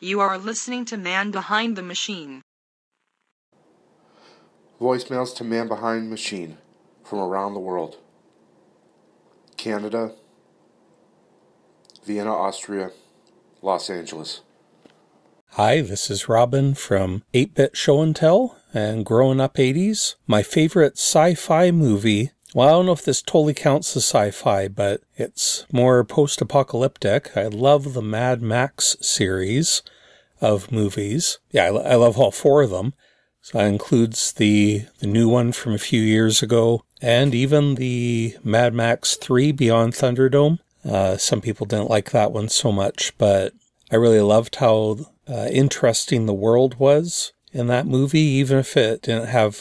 You are listening to Man Behind the Machine. Voicemails to Man Behind the Machine from around the world. Canada, Vienna, Austria, Los Angeles. Hi, this is Robin from 8-Bit Show and Tell and Growing Up 80s. My favorite sci-fi movie, well, I don't know if this totally counts as sci-fi, but it's more post-apocalyptic. I love the Mad Max series of movies. Yeah, I love all four of them. So that includes the new one from a few years ago, and even the Mad Max 3 Beyond Thunderdome. Some people didn't like that one so much, but I really loved how interesting the world was in that movie, even if it didn't have,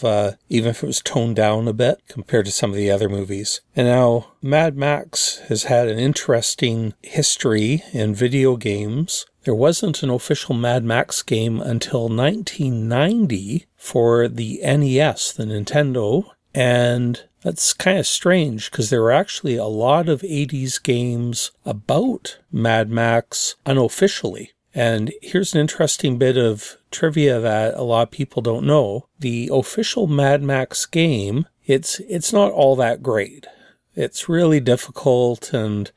even if it was toned down a bit compared to some of the other movies. And now Mad Max has had an interesting history in video games. There wasn't an official Mad Max game until 1990 for the NES, the Nintendo, and that's kind of strange because there were actually a lot of 80s games about Mad Max unofficially. And here's an interesting bit of trivia that a lot of people don't know. The official Mad Max game, it's not all that great. It's really difficult, and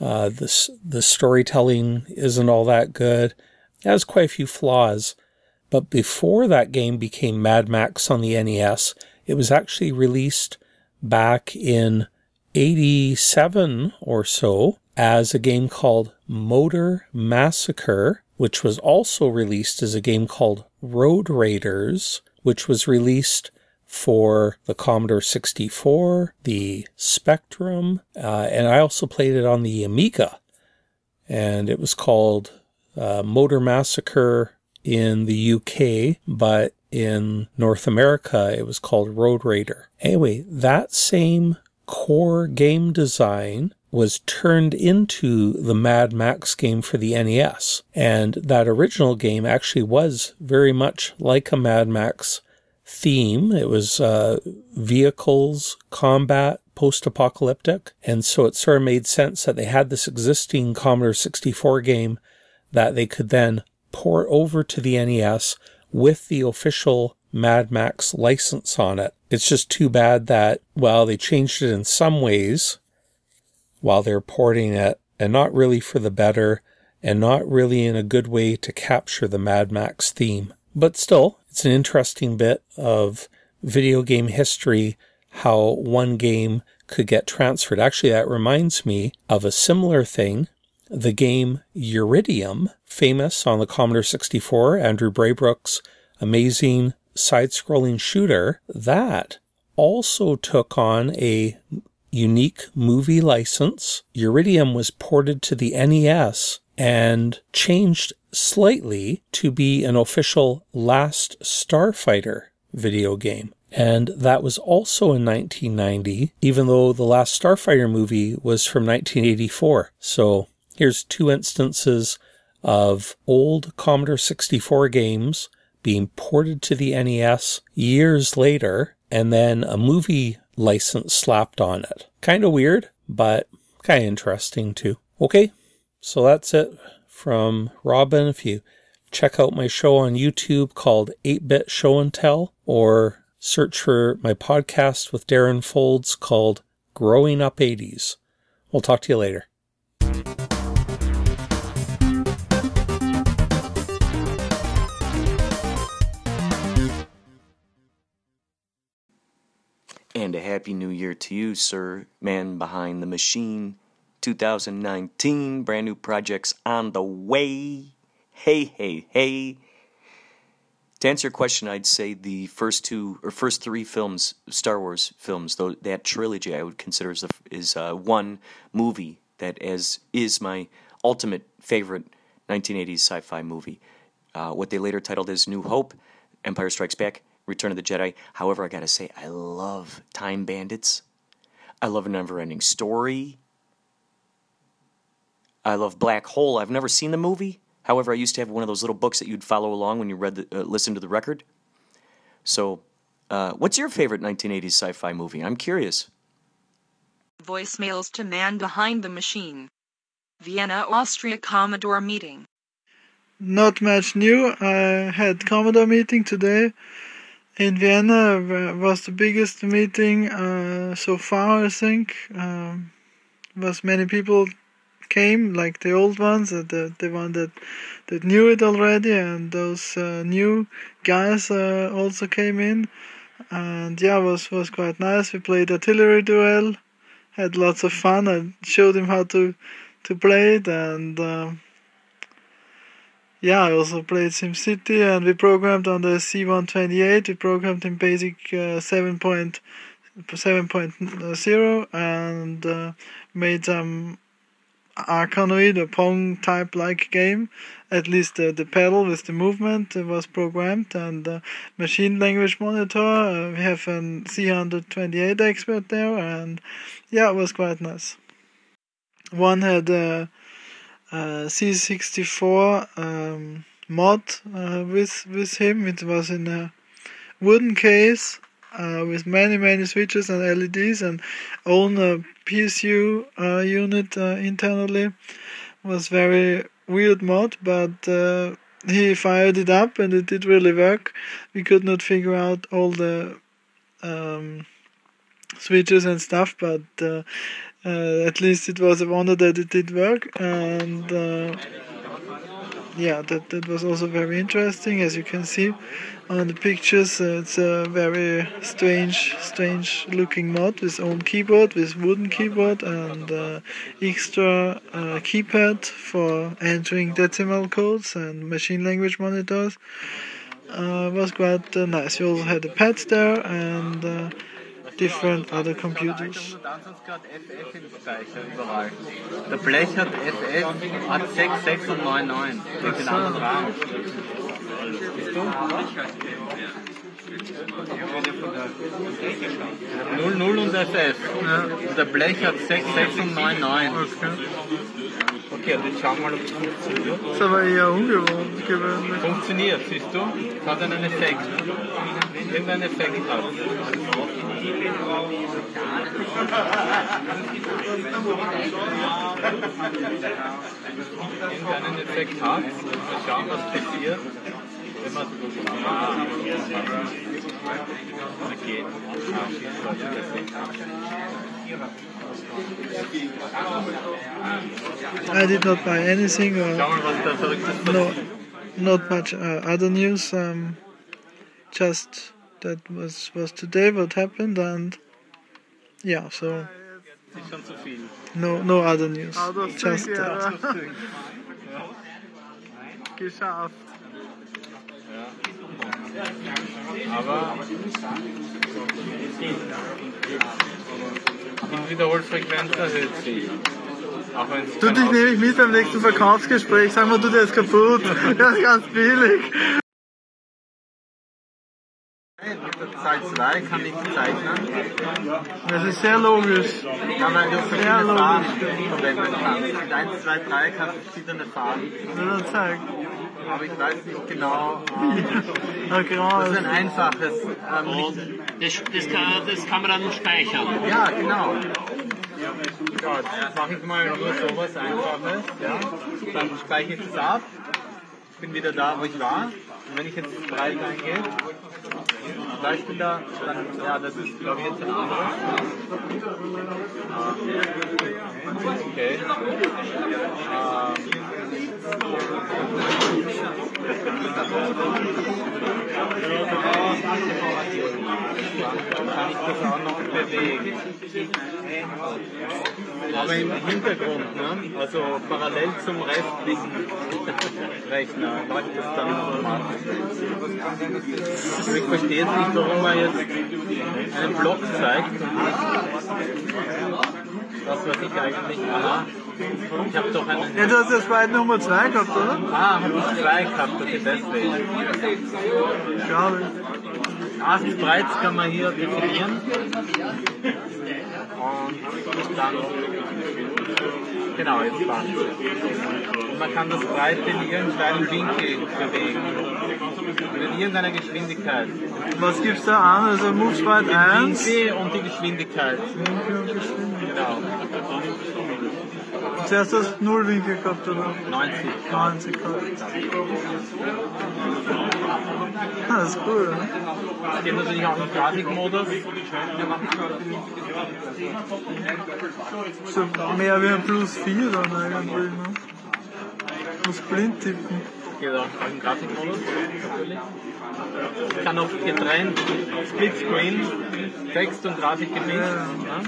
the storytelling isn't all that good. It has quite a few flaws. But before that game became Mad Max on the NES, it was actually released back in 1987 or so as a game called Motor Massacre, which was also released as a game called Road Raiders, which was released for the Commodore 64, the Spectrum, and I also played it on the Amiga. And it was called Motor Massacre in the UK, but in North America it was called Road Raider. Anyway, that same core game design was turned into the Mad Max game for the NES. And that original game actually was very much like a Mad Max theme. It was vehicles, combat, post-apocalyptic. And so it sort of made sense that they had this existing Commodore 64 game that they could then port over to the NES with the official Mad Max license on it. It's just too bad that, well, they changed it in some ways while they're porting it, and not really for the better, and not really in a good way to capture the Mad Max theme. But still, it's an interesting bit of video game history, how one game could get transferred. Actually, that reminds me of a similar thing. The game Uridium, famous on the Commodore 64, Andrew Braybrook's amazing side-scrolling shooter, that also took on a unique movie license. Uridium was ported to the NES and changed slightly to be an official Last Starfighter video game. And that was also in 1990, even though the Last Starfighter movie was from 1984. So here's two instances of old Commodore 64 games being ported to the NES years later, and then a movie license slapped on it. Kind of weird, but kind of interesting too. Okay, so that's it from Robin. If you check out my show on YouTube called 8-Bit Show and Tell, or search for my podcast with Darren Folds called Growing Up 80s. We'll talk to you later. And a happy new year to you, sir. Man Behind the Machine, 2019, brand new projects on the way. Hey, hey, hey. To answer your question, I'd say the first three films, Star Wars films, though, that trilogy I would consider is one movie that is my ultimate favorite 1980s sci-fi movie. What they later titled as New Hope, Empire Strikes Back, Return of the Jedi. However, I gotta say, I love Time Bandits. I love A NeverEnding Story. I love Black Hole. I've never seen the movie. However, I used to have one of those little books that you'd follow along when you read, listen to the record. So, what's your favorite 1980s sci-fi movie? I'm curious. Voicemails to Man Behind the Machine. Vienna, Austria Commodore meeting. Not much new. I had Commodore meeting today. In Vienna was the biggest meeting so far, I think. Was many people came, like the old ones, the one that knew it already, and those new guys also came in. And yeah, was quite nice. We played artillery duel, had lots of fun. I showed him how to play it, and yeah, I also played SimCity, and we programmed on the C128, we programmed in BASIC 7.0, and made some Arkanoid or Pong type-like game. At least the pedal with the movement was programmed, and machine language monitor, we have a C128 expert there, and yeah, it was quite nice. One had C64 mod with him. It was in a wooden case with many switches and LEDs, and own a PSU unit internally. It was very weird mod, but he fired it up and it did really work. We could not figure out all the switches and stuff, but at least it was a wonder that it did work, and yeah, that was also very interesting. As you can see on the pictures, it's a very strange looking mod with own keyboard, with wooden keyboard, and extra keypad for entering decimal codes and machine language monitors. Was quite nice. You also had a pad there, and different other computers. The Blech hat FF at 6699. Null Null und FF. Der Blech hat 6699. Okay, und jetzt schauen wir mal, ob es funktioniert. Das ist aber eher ungewohnt gewesen. Funktioniert, siehst du? Es hat einen Effekt. Irgendeinen Effekt hat. Irgendeinen Effekt hat. Wir schauen, was passiert. I did not buy anything, or no, not much other news, just that was today what happened, and yeah, so no other news, just that. Aber in Wiederholfrequenz erhöht sich. Du, dich nehme ich mit beim nächsten Verkaufsgespräch. Sag mal, du, der ist kaputt. Der ist ganz billig. Seit 2 kann ich zeichnen. Das ist sehr logisch. Ja, weil du verschiedene Farben verwenden kannst. Mit 1, 2, 3 kannst du verschiedene Farben. Nur zeig. Aber ich weiß nicht genau. Das ist ein einfaches. Das kann man dann speichern. Ja, genau. Gott, jetzt mache ich mal nur sowas Einfaches. Ja. Dann speichere ich das ab. Ich bin wieder da, wo ich war. Und wenn ich jetzt breit eingehe, gleich bin da, dann, ja, das ist, glaube ich, jetzt ein anderes. Okay. Kann ich das auch noch bewegen. Aber im Hintergrund, ne? Also parallel zum restlichen Rechner läuft das dann normal. Ich verstehe jetzt nicht, warum man jetzt einen Block zeigt. Das, was ich eigentlich. Aha. Ich habe doch einen. Ja, du hast das bei Nummer 2 gehabt, oder? Ah, habe ich 2 gehabt, das ist deswegen. Schade. Asenbreits kann man hier definieren. Und dann, genau, jetzt passt es. Und man kann das Breit in irgendeinem Winkel bewegen. Mit irgendeiner Geschwindigkeit. Was gibst du an? Also Movesprite 1? Den Winkel und die Geschwindigkeit. Winkel und Geschwindigkeit. Genau. Zuerst hast du 0 Winkel gehabt, oder? 90. 90 gehabt. Ah, das ist cool, ne? Es gibt natürlich auch einen Grafikmodus. So mehr wie ein Plus 4 dann eigentlich, ne? Ich muss blind tippen. Genau, im Grafikmodus natürlich. Ich kann auch getrennt, Split Screen, Text und Grafik gemischt. Ja.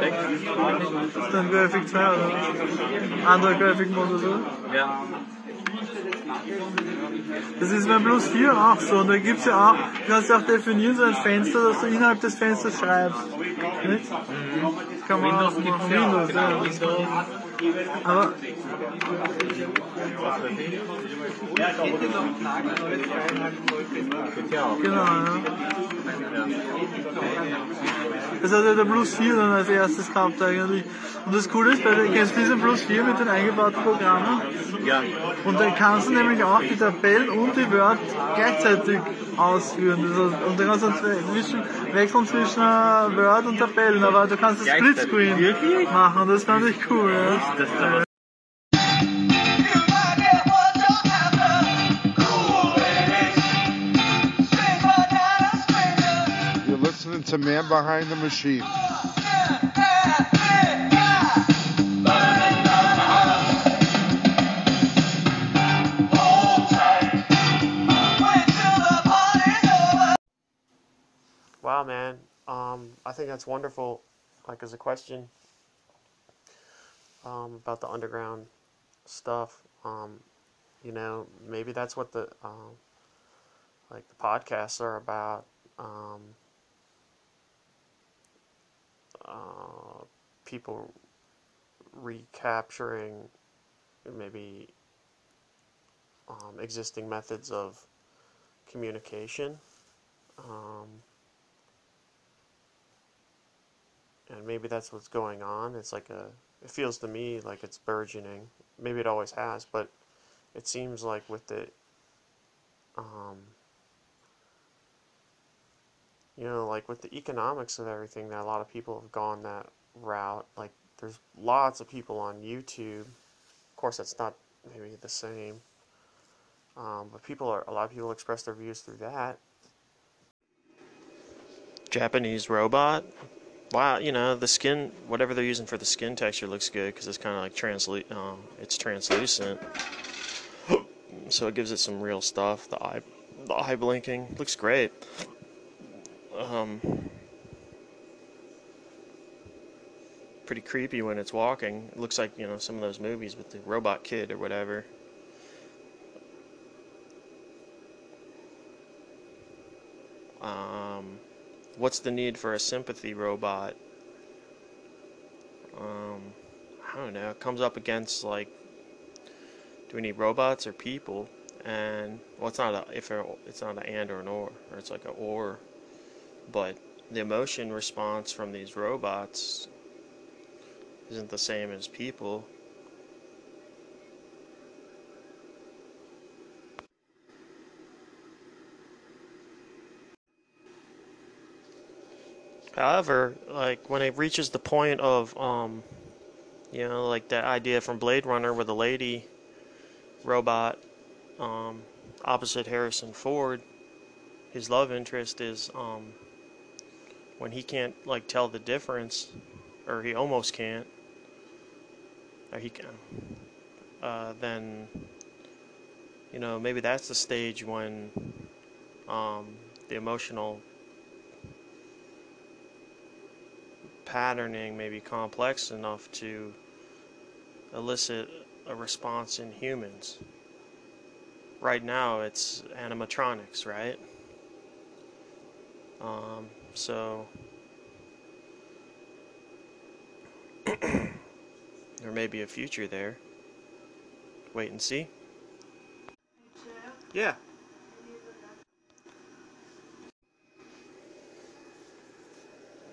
Das ist dann Grafik 2 oder? Anderer Grafikmodus, oder? Ja. Das ist beim Plus 4 auch so, und da gibt es ja auch, du kannst ja auch definieren, so ein Fenster, dass du innerhalb des Fensters schreibst. Nicht? Mhm. Kann man Windows auch machen. Windows, genau, ja. Windows. Aber genau, ja. Das hat ja der Plus 4 dann als erstes gehabt eigentlich. Und das Coole ist, kennst du diesen Plus 4 mit den eingebauten Programmen? Ja. Und dann kannst du nämlich auch die Tabelle und die Word gleichzeitig ausführen. Und dann kannst du wechseln zwischen Word und Tabellen, aber du kannst das Splitscreen machen, das fand ich cool. Ja. A man behind the machine. Wow, man. I think that's wonderful. Like, as a question about the underground stuff. You know, maybe that's what the like the podcasts are about. People recapturing maybe existing methods of communication, and maybe that's what's going on. It's like it feels to me like it's burgeoning. Maybe it always has, but it seems like with the, you know, like with the economics of everything, that a lot of people have gone that route. Like, there's lots of people on YouTube. Of course, that's not maybe the same. But a lot of people express their views through that. Japanese robot. Wow, you know, the skin, whatever they're using for the skin texture looks good because it's kind of like it's translucent. So it gives it some real stuff. The eye blinking looks great. Pretty creepy when it's walking. It looks like, you know, some of those movies with the robot kid or whatever. What's the need for a sympathy robot? I don't know. It comes up against, like, do we need robots or people? And, well, it's not a if it's not an and or an or it's like an or. But the emotion response from these robots isn't the same as people. However, like when it reaches the point of, you know, like that idea from Blade Runner with the lady robot opposite Harrison Ford, his love interest is. When he can't, like, tell the difference, or he almost can't, or he can, then, you know, maybe that's the stage when the emotional patterning may be complex enough to elicit a response in humans. Right now, it's animatronics, right? So, there may be a future there. Wait and see. Yeah.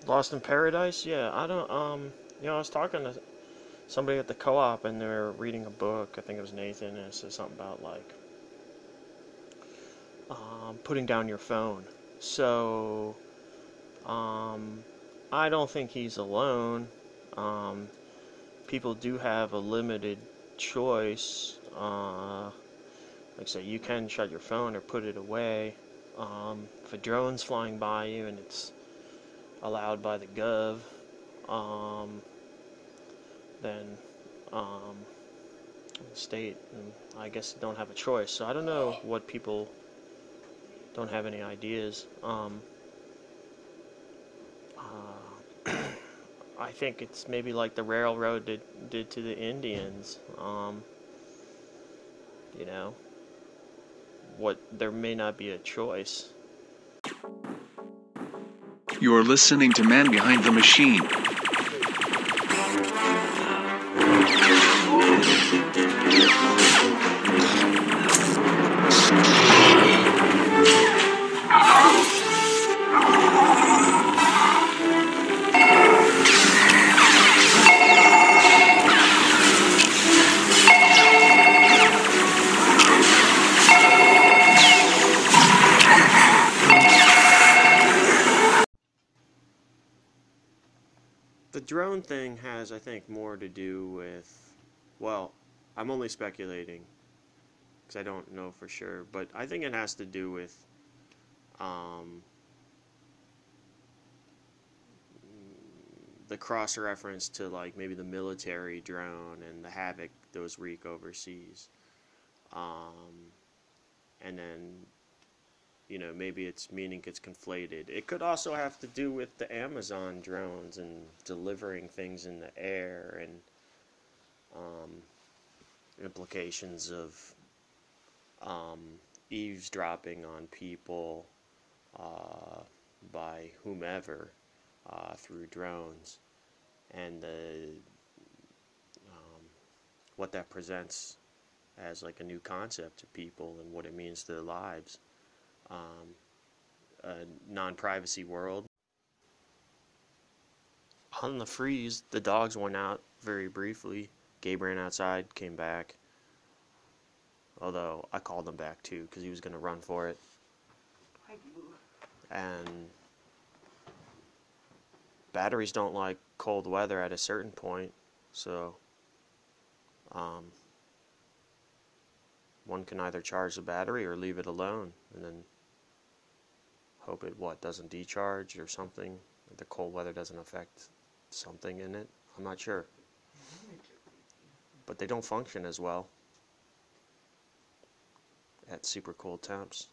Lost in Paradise? Yeah, I don't, you know, I was talking to somebody at the co-op, and they were reading a book, I think it was Nathan, and it said something about, like, putting down your phone. So, I don't think he's alone. People do have a limited choice. Like I say, you can shut your phone or put it away. If a drone's flying by you and it's allowed by the gov, then the state, and I guess, don't have a choice. So I don't know what people don't have any ideas. I think it's maybe like the railroad did to the Indians. You know, what, there may not be a choice. You're listening to Man Behind the Machine. Drone thing has, I think, more to do with, well, I'm only speculating because I don't know for sure, but I think it has to do with the cross-reference to, like, maybe the military drone and the havoc those wreak overseas. And then, you know, maybe its meaning gets conflated. It could also have to do with the Amazon drones and delivering things in the air, and implications of eavesdropping on people by whomever through drones, and what that presents as, like, a new concept to people and what it means to their lives. A non-privacy world. On the freeze, the dogs went out very briefly. Gabe ran outside, came back. Although, I called him back too, because he was going to run for it. And batteries don't like cold weather at a certain point, so one can either charge the battery or leave it alone, and then hope it, what, doesn't decharge or something. The cold weather doesn't affect something in it. I'm not sure. But they don't function as well at super cold temps.